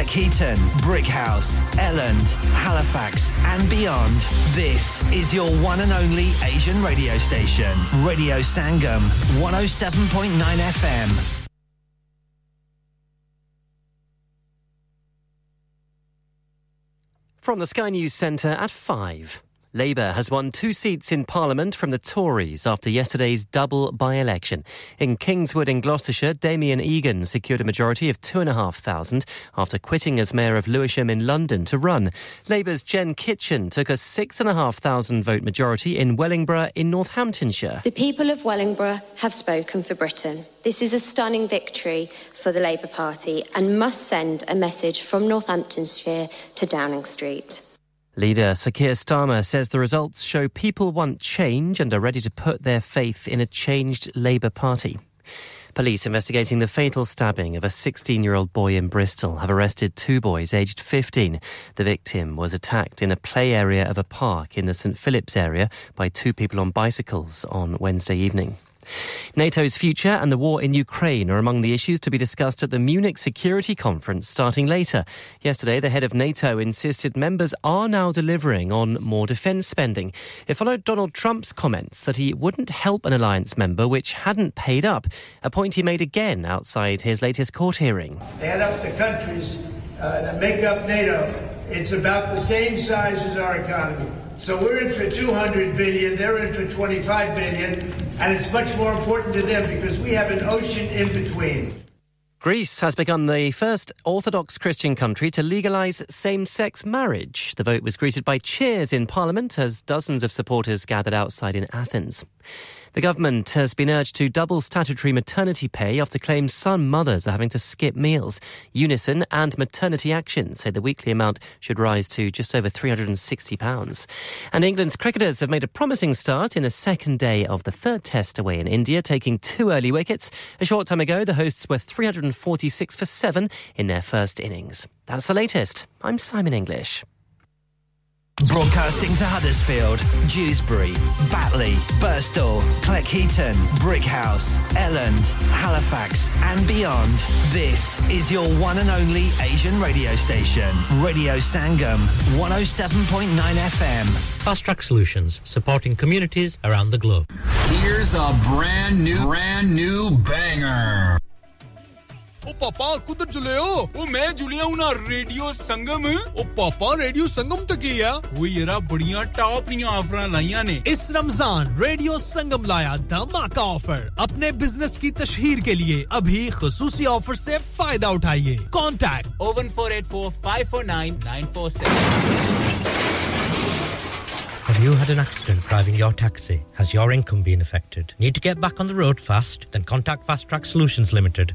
Cleckheaton, Brickhouse, Elland, Halifax and beyond. This is your one and only Asian radio station, Radio Sangam, 107.9 FM. From the Sky News Centre at 5. Labour has won 2 seats in Parliament from the Tories after yesterday's double by-election. In Kingswood in Gloucestershire, Damian Egan secured a majority of 2,500 after quitting as Mayor of Lewisham in London to run. Labour's Jen Kitchen took a 6,500 vote majority in Wellingborough in Northamptonshire. The people of Wellingborough have spoken for Britain. This is a stunning victory for the Labour Party and must send a message from Northamptonshire to Downing Street. Leader Sir Keir Starmer says the results show people want change and are ready to put their faith in a changed Labour Party. Police investigating the fatal stabbing of a 16-year-old boy in Bristol have arrested 2 boys aged 15. The victim was attacked in a play area of a park in the St Philip's area by 2 people on bicycles on Wednesday evening. NATO's future and the war in Ukraine are among the issues to be discussed at the Munich Security Conference starting later. Yesterday, the head of NATO insisted members are now delivering on more defence spending. It followed Donald Trump's comments that he wouldn't help an alliance member which hadn't paid up, a point he made again outside his latest court hearing. Add up the countries that make up NATO. It's about the same size as our economy. So we're in for $200 billion, they're in for $25 billion, and it's much more important to them because we have an ocean in between. Greece has become the first Orthodox Christian country to legalise same-sex marriage. The vote was greeted by cheers in Parliament as dozens of supporters gathered outside in Athens. The government has been urged to double statutory maternity pay after claims some mothers are having to skip meals. Unison and Maternity Action say the weekly amount should rise to just over £360. And England's cricketers have made a promising start in the second day of the third test away in India, taking 2 early wickets. A short time ago, the hosts were 346 for 7 in their first innings. That's the latest. I'm Simon English. Broadcasting to Huddersfield, Dewsbury, Batley, Birstall, Cleckheaton, Brickhouse, Elland, Halifax and beyond. This is your one and only Asian radio station, Radio Sangam, 107.9 FM. Fast Track Solutions, supporting communities around the globe. Here's a brand new banger. Oh, Papa, where are you? Oh, I'm Julia, Radio Sangam. Oh, Papa, Radio Sangam is here. Oh, yara, badiyan top niya offer laiya ne. Is Ramzan, Radio Sangam laya dhamaka offer. Apne business ki tashheer ke liye abhi khususi offer se fayda uthaiye. Contact 01484 549 947. Have you had an accident driving your taxi? Has your income been affected? Need to get back on the road fast? Then contact Fast Track Solutions Limited,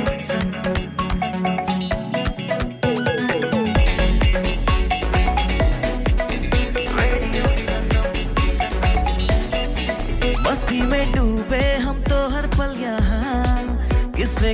मस्ती में डूबे हम तो हर पल यहाँ किससे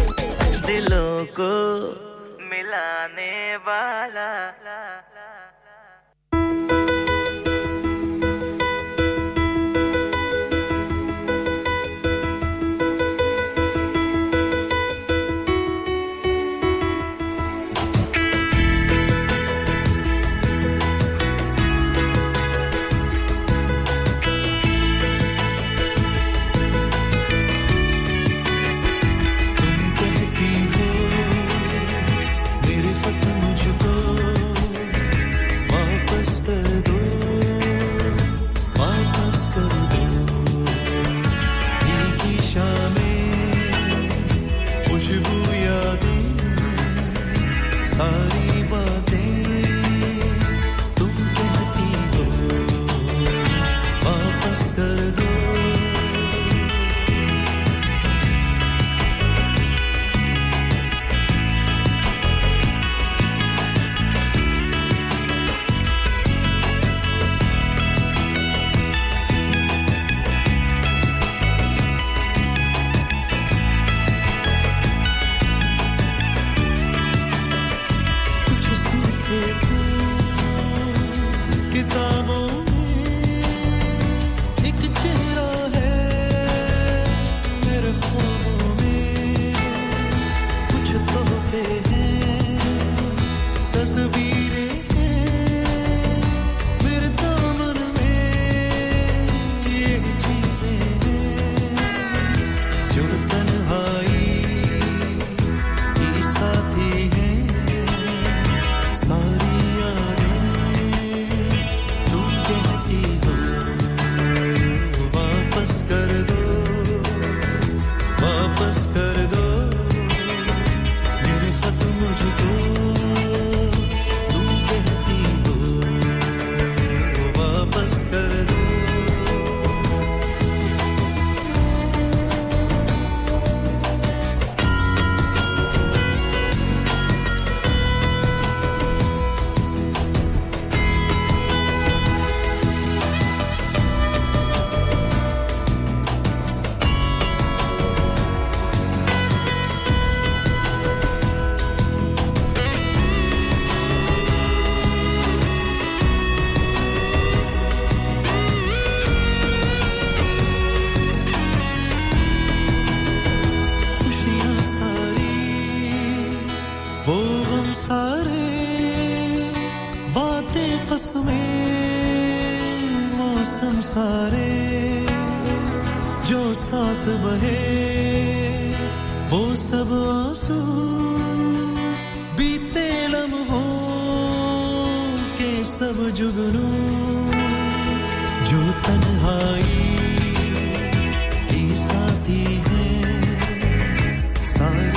Dilon ko milane wala में मौसम सारे जो साथ बहे वो सब आंसू बीते लम्हों के सब जुगनू जो तन्हाई भी साथी है सारी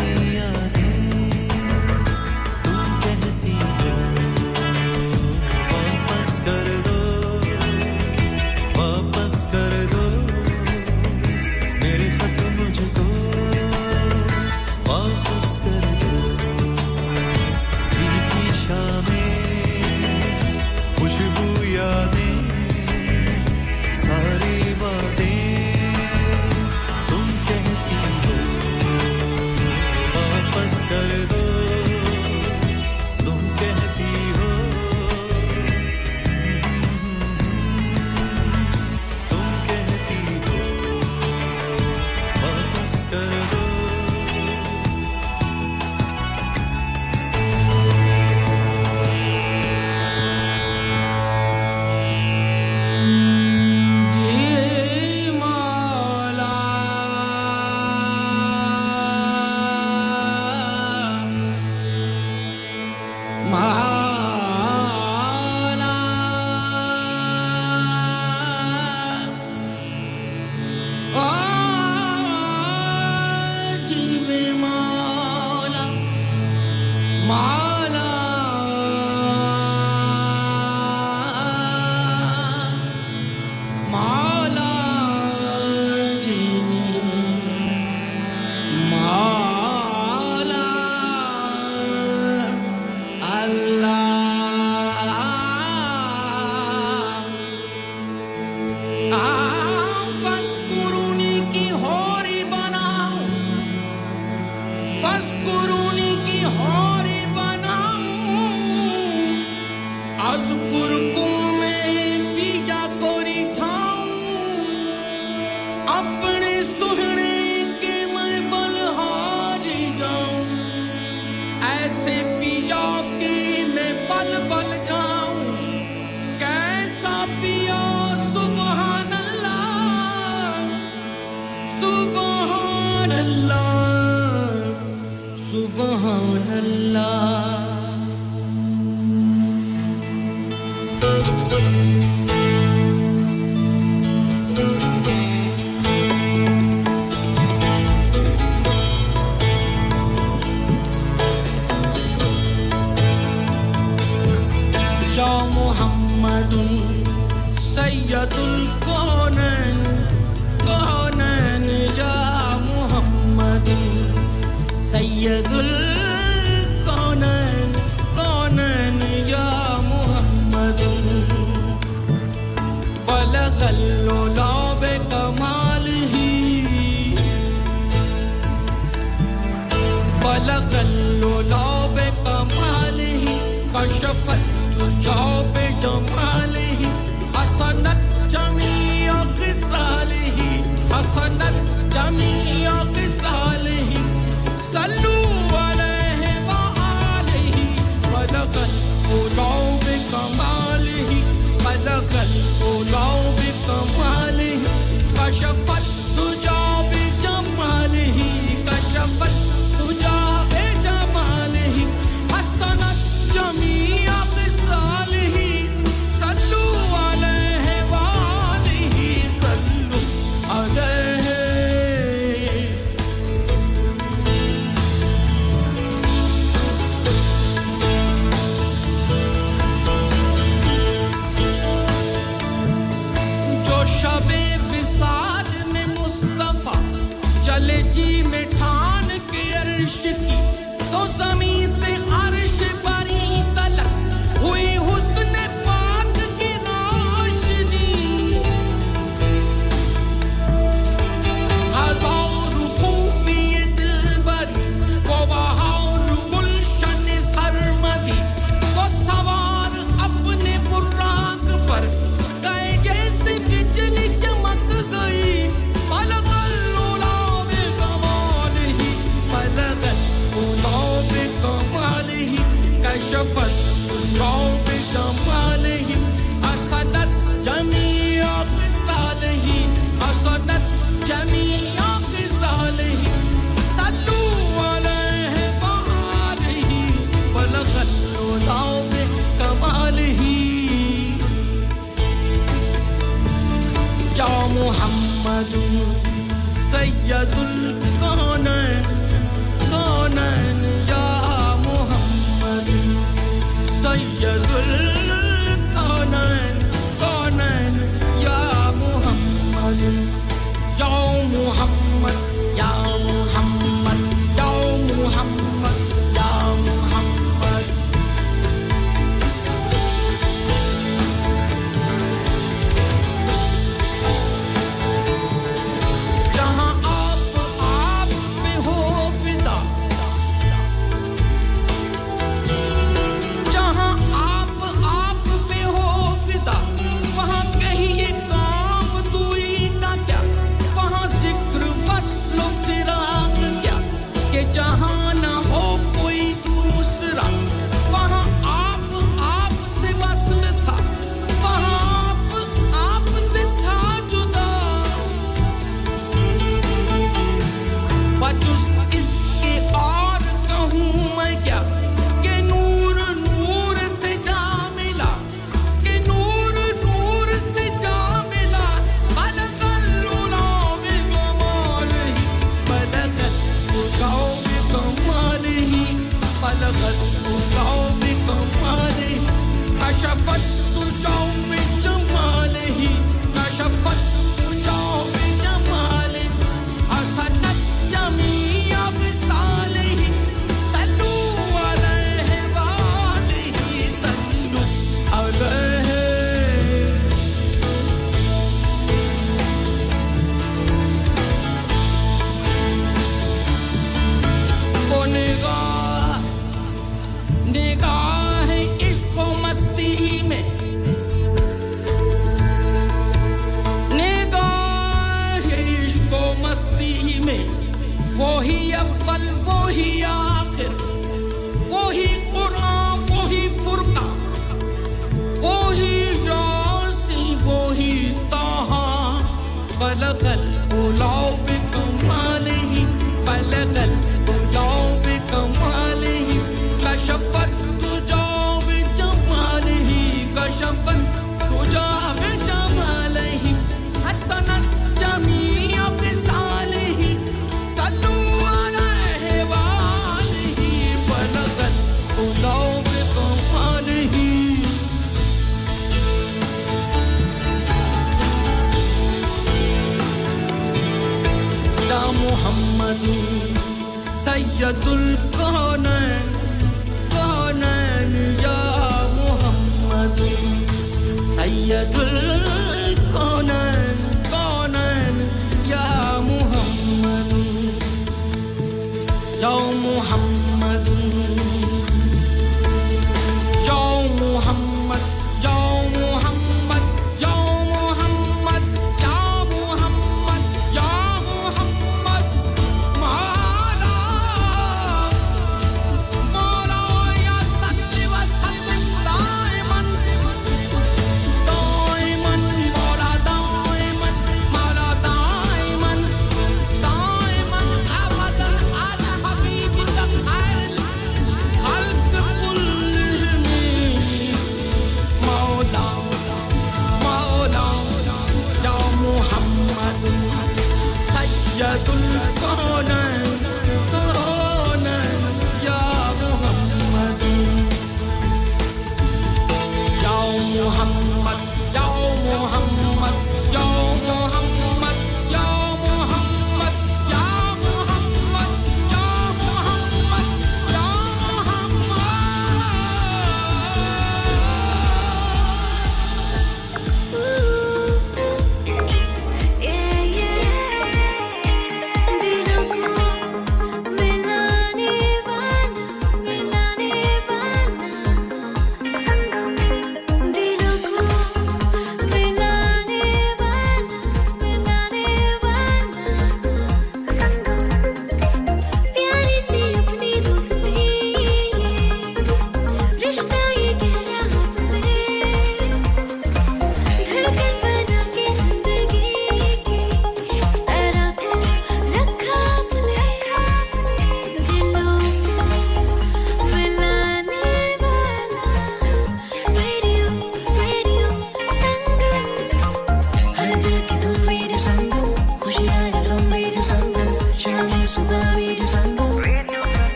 Salu ala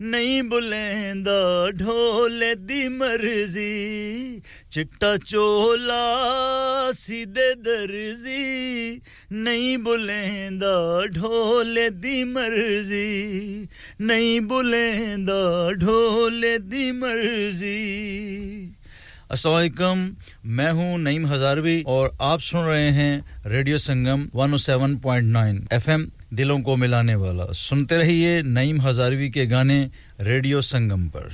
नहीं बुलेंदा ढोले दी मर्जी चिट्टा चोला सीधे दर्जी नहीं बुलेंदा ढोले दी मर्जी नहीं बुलेंदा ढोले दी मर्जी अस्सलाम वालेकुम मैं हूं नईम हजारवी और आप सुन रहे हैं रेडियो संगम 107.9 एफएम दिलों को मिलाने वाला सुनते रहिए नईम हजारवी के गाने रेडियो संगम पर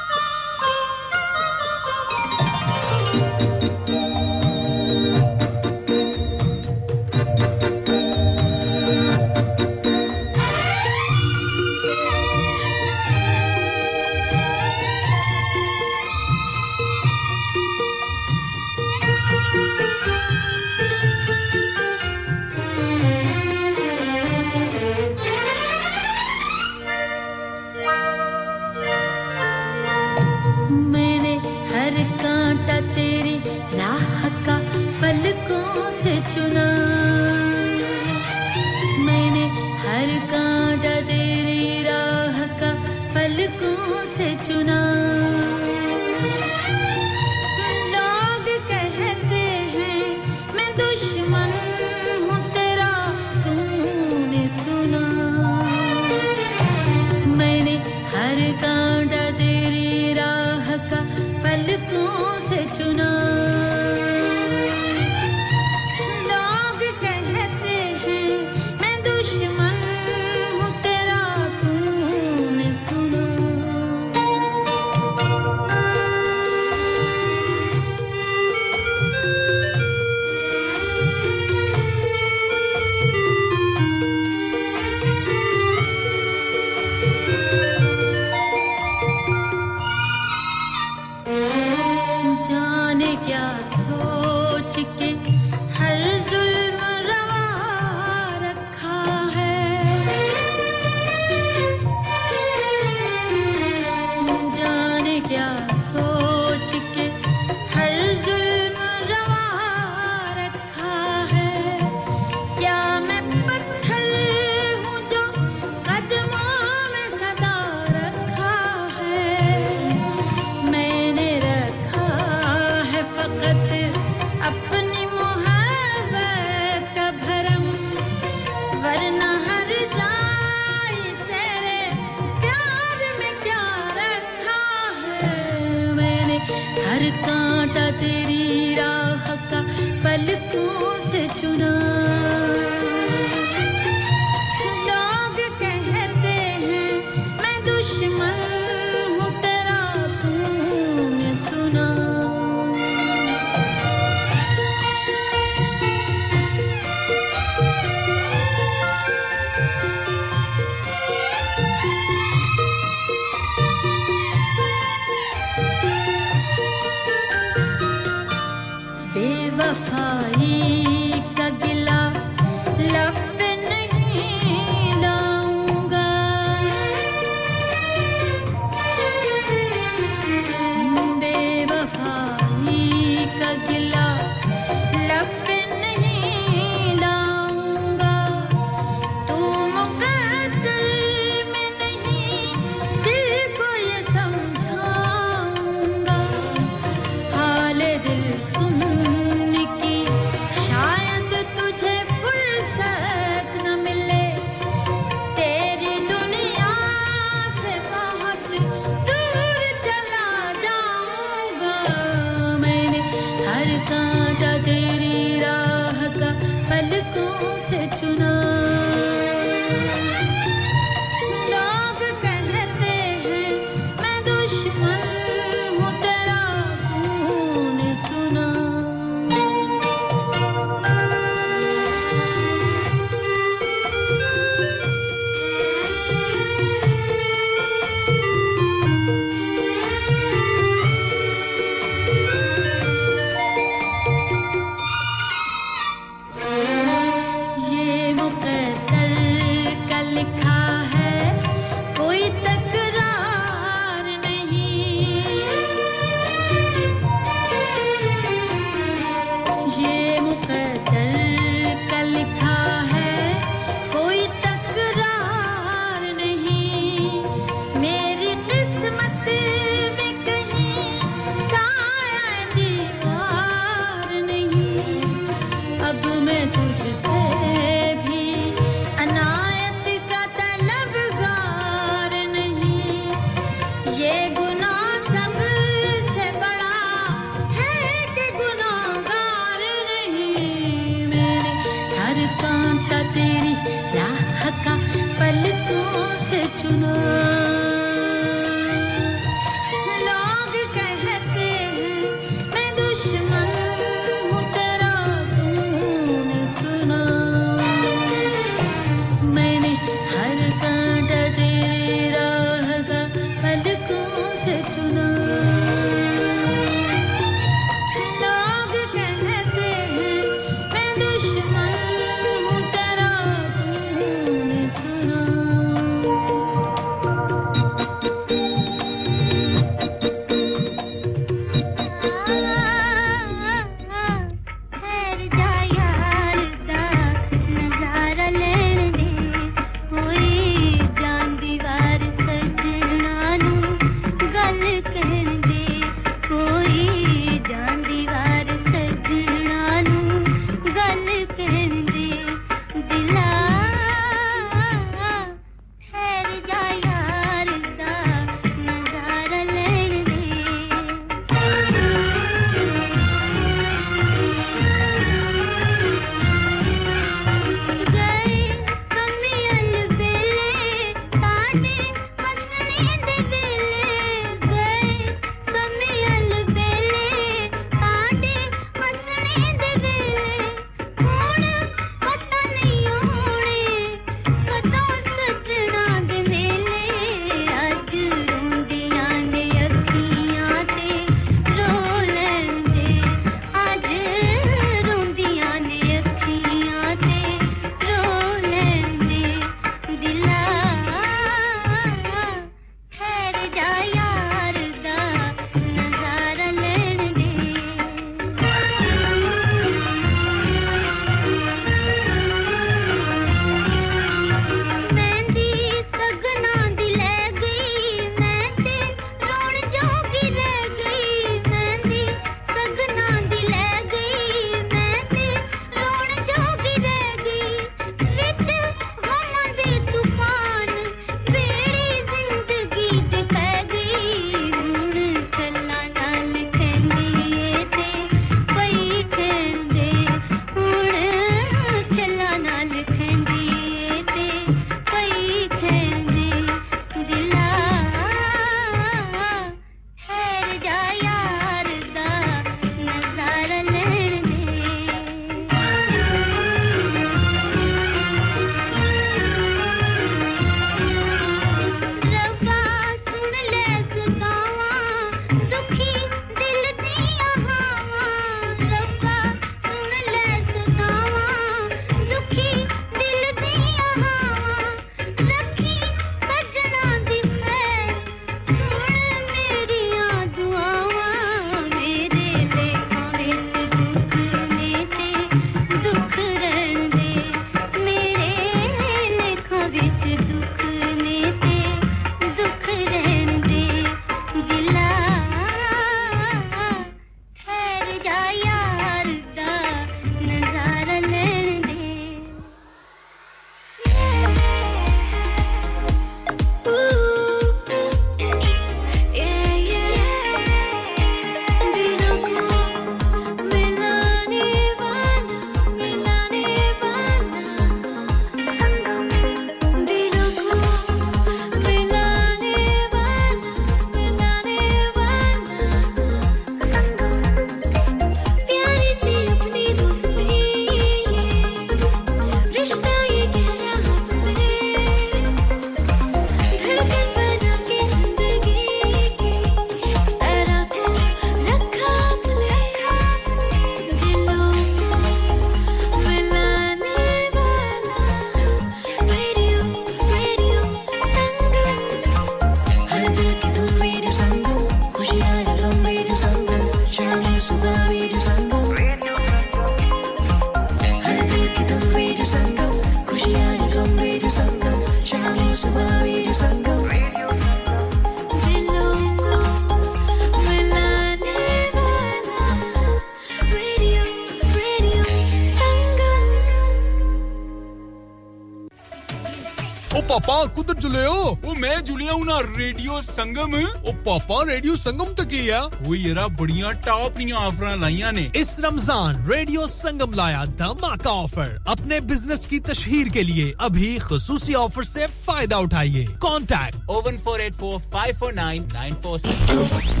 papa, kudhar jule ho? Oh, main jule hu na Radio Sangam. Oh papa, Radio Sangam tak hi ya. Oh yara badiyan top niyan offers laiyan ne. Is Ramzan Radio Sangam laya dhamaka offer. Apne business ki tashheer ke liye abhi khususi offer se fayda uthaiye. Contact 01484 549 946.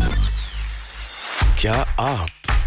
क्या आप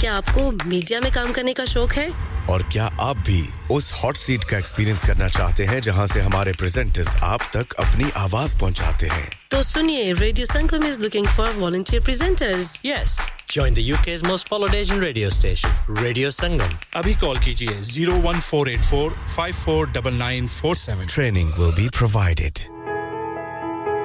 क्या आपको media में काम करने का शौक है और क्या आप भी उस हॉट सीट का एक्सपीरियंस करना चाहते हैं जहां से हमारे प्रेजेंटर्स आप तक अपनी आवाज पहुंचाते हैं तो सुनिए radio Sangam is looking for volunteer presenters yes join the UK's most followed Asian radio station Radio Sangam abhi call kijiye 01484549947 training will be provided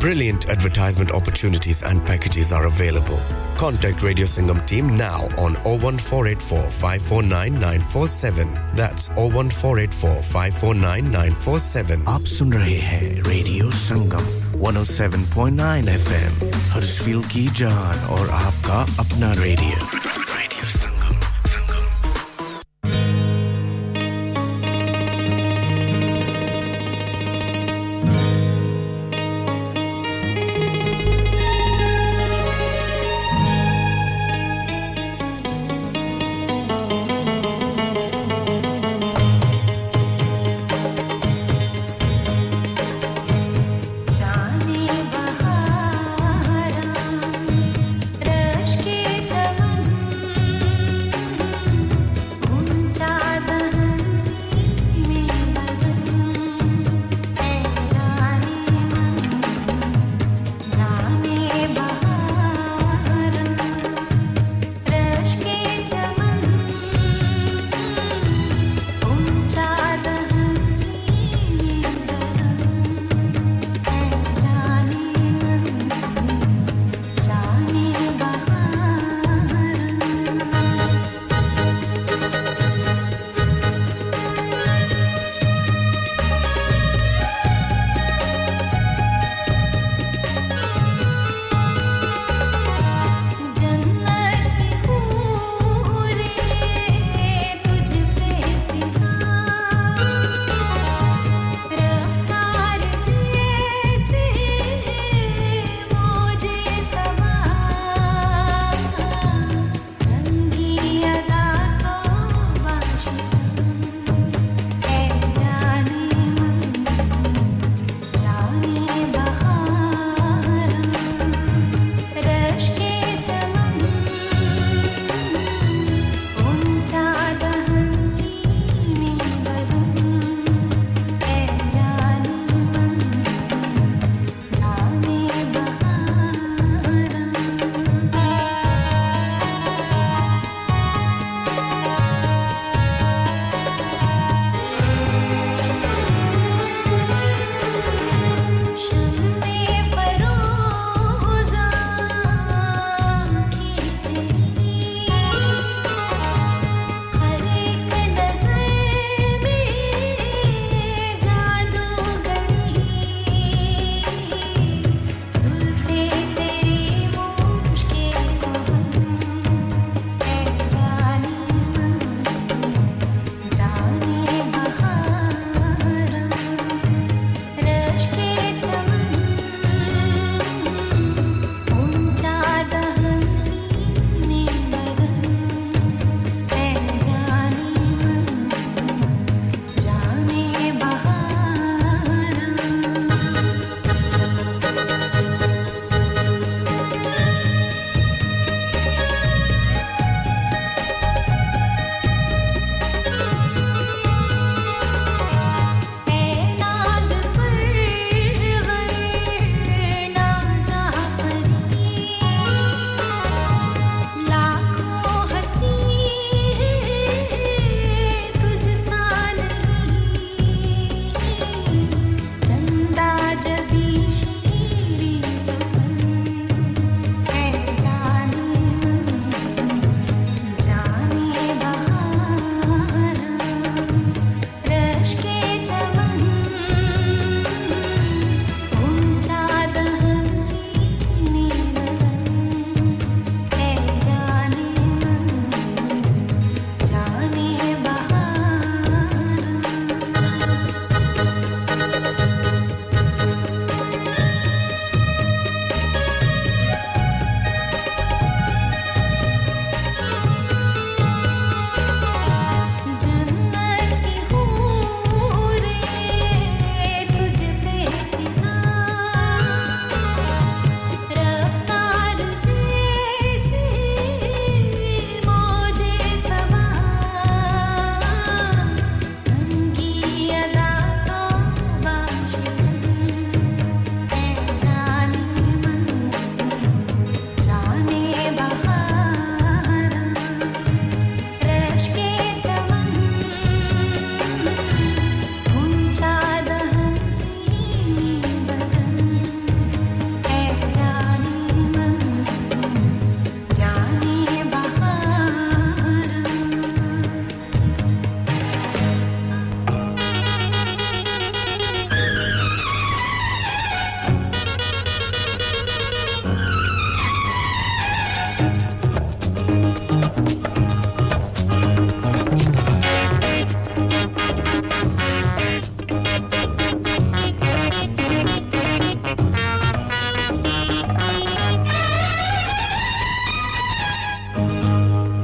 Brilliant advertisement opportunities and packages are available. Contact Radio Sangam team now on 01484 549 947. That's 01484 549 947. Aap sun rahe hain Radio Sangam 107.9 FM. Huddersfield ki jaan aur aapka apna radio. Radio Sangam.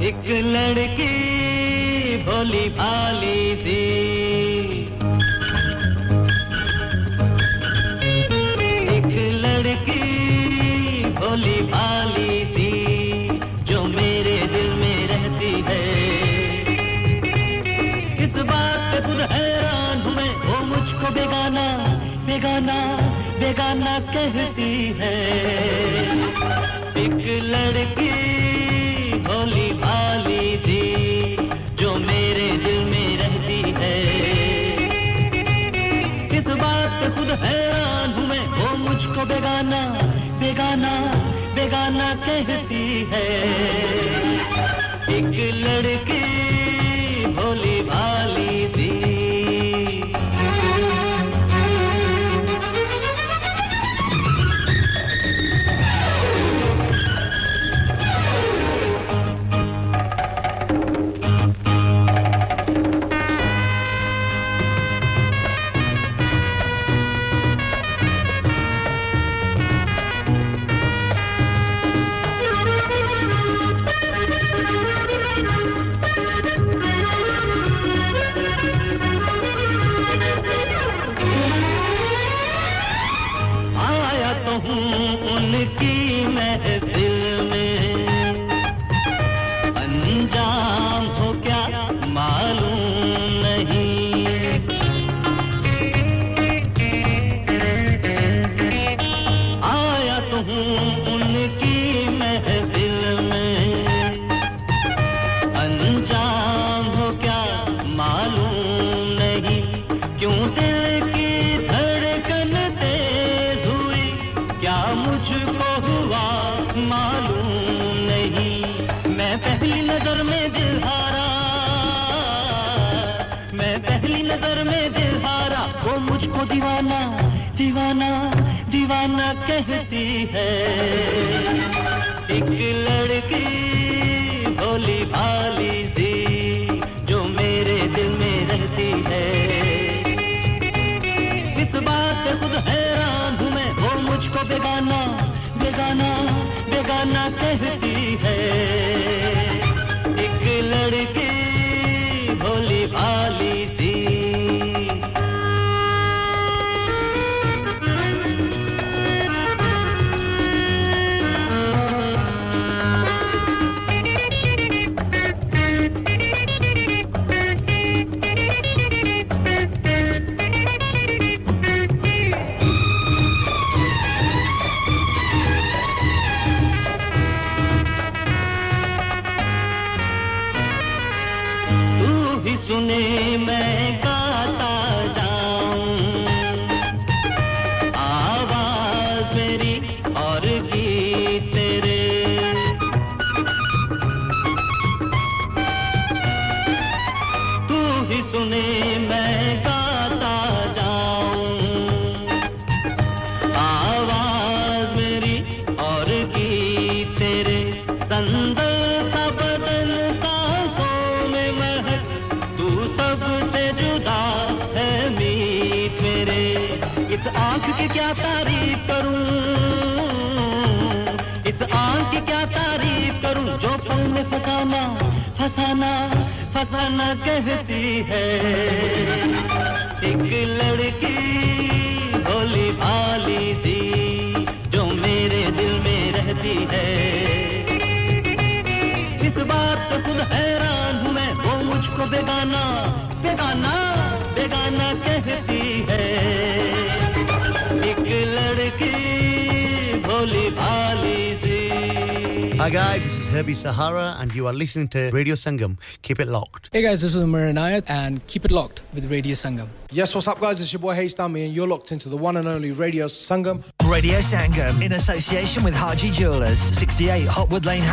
एक लड़की भोली भाली थी, एक लड़की भोली भाली थी, जो मेरे दिल में रहती है। इस बात पे खुद हैरान हूँ मैं, वो मुझको बेगाना बेगाना बेगाना कहती है। एक लड़की भोली भाली थी, जो मेरे दिल में रहती है। इस बात पे खुद हैरान हूँ मैं, वो मुझको बेगाना बेगाना बेगाना कहती है। एक लड़की भोली भाली थी। कहती है एक लड़की भोली भाली थी, जो मेरे दिल में रहती है। इस बात पे खुद हैरान हूँ मैं, वो मुझको बेगाना बेगाना बेगाना कहती है। एक लड़की भोली भाली थी। फसाना कहती है एक लड़की भोली भाली थी, जो मेरे दिल में रहती है। इस बात पे खुद हैरान हूँ मैं, वो मुझको बेगाना बेगाना बेगाना कहती है। एक लड़की भोली भाली थी। Hi guys, Herbie Sahara, and you are listening to Radio Sangam. Keep it locked. Hey guys, this is Umar Inayat, and keep it locked with Radio Sangam. Yes, what's up guys? It's your boy Hayes Dami, and you're locked into the one and only Radio Sangam. Radio Sangam, in association with Haji Jewelers, 68 Hotwood Lane.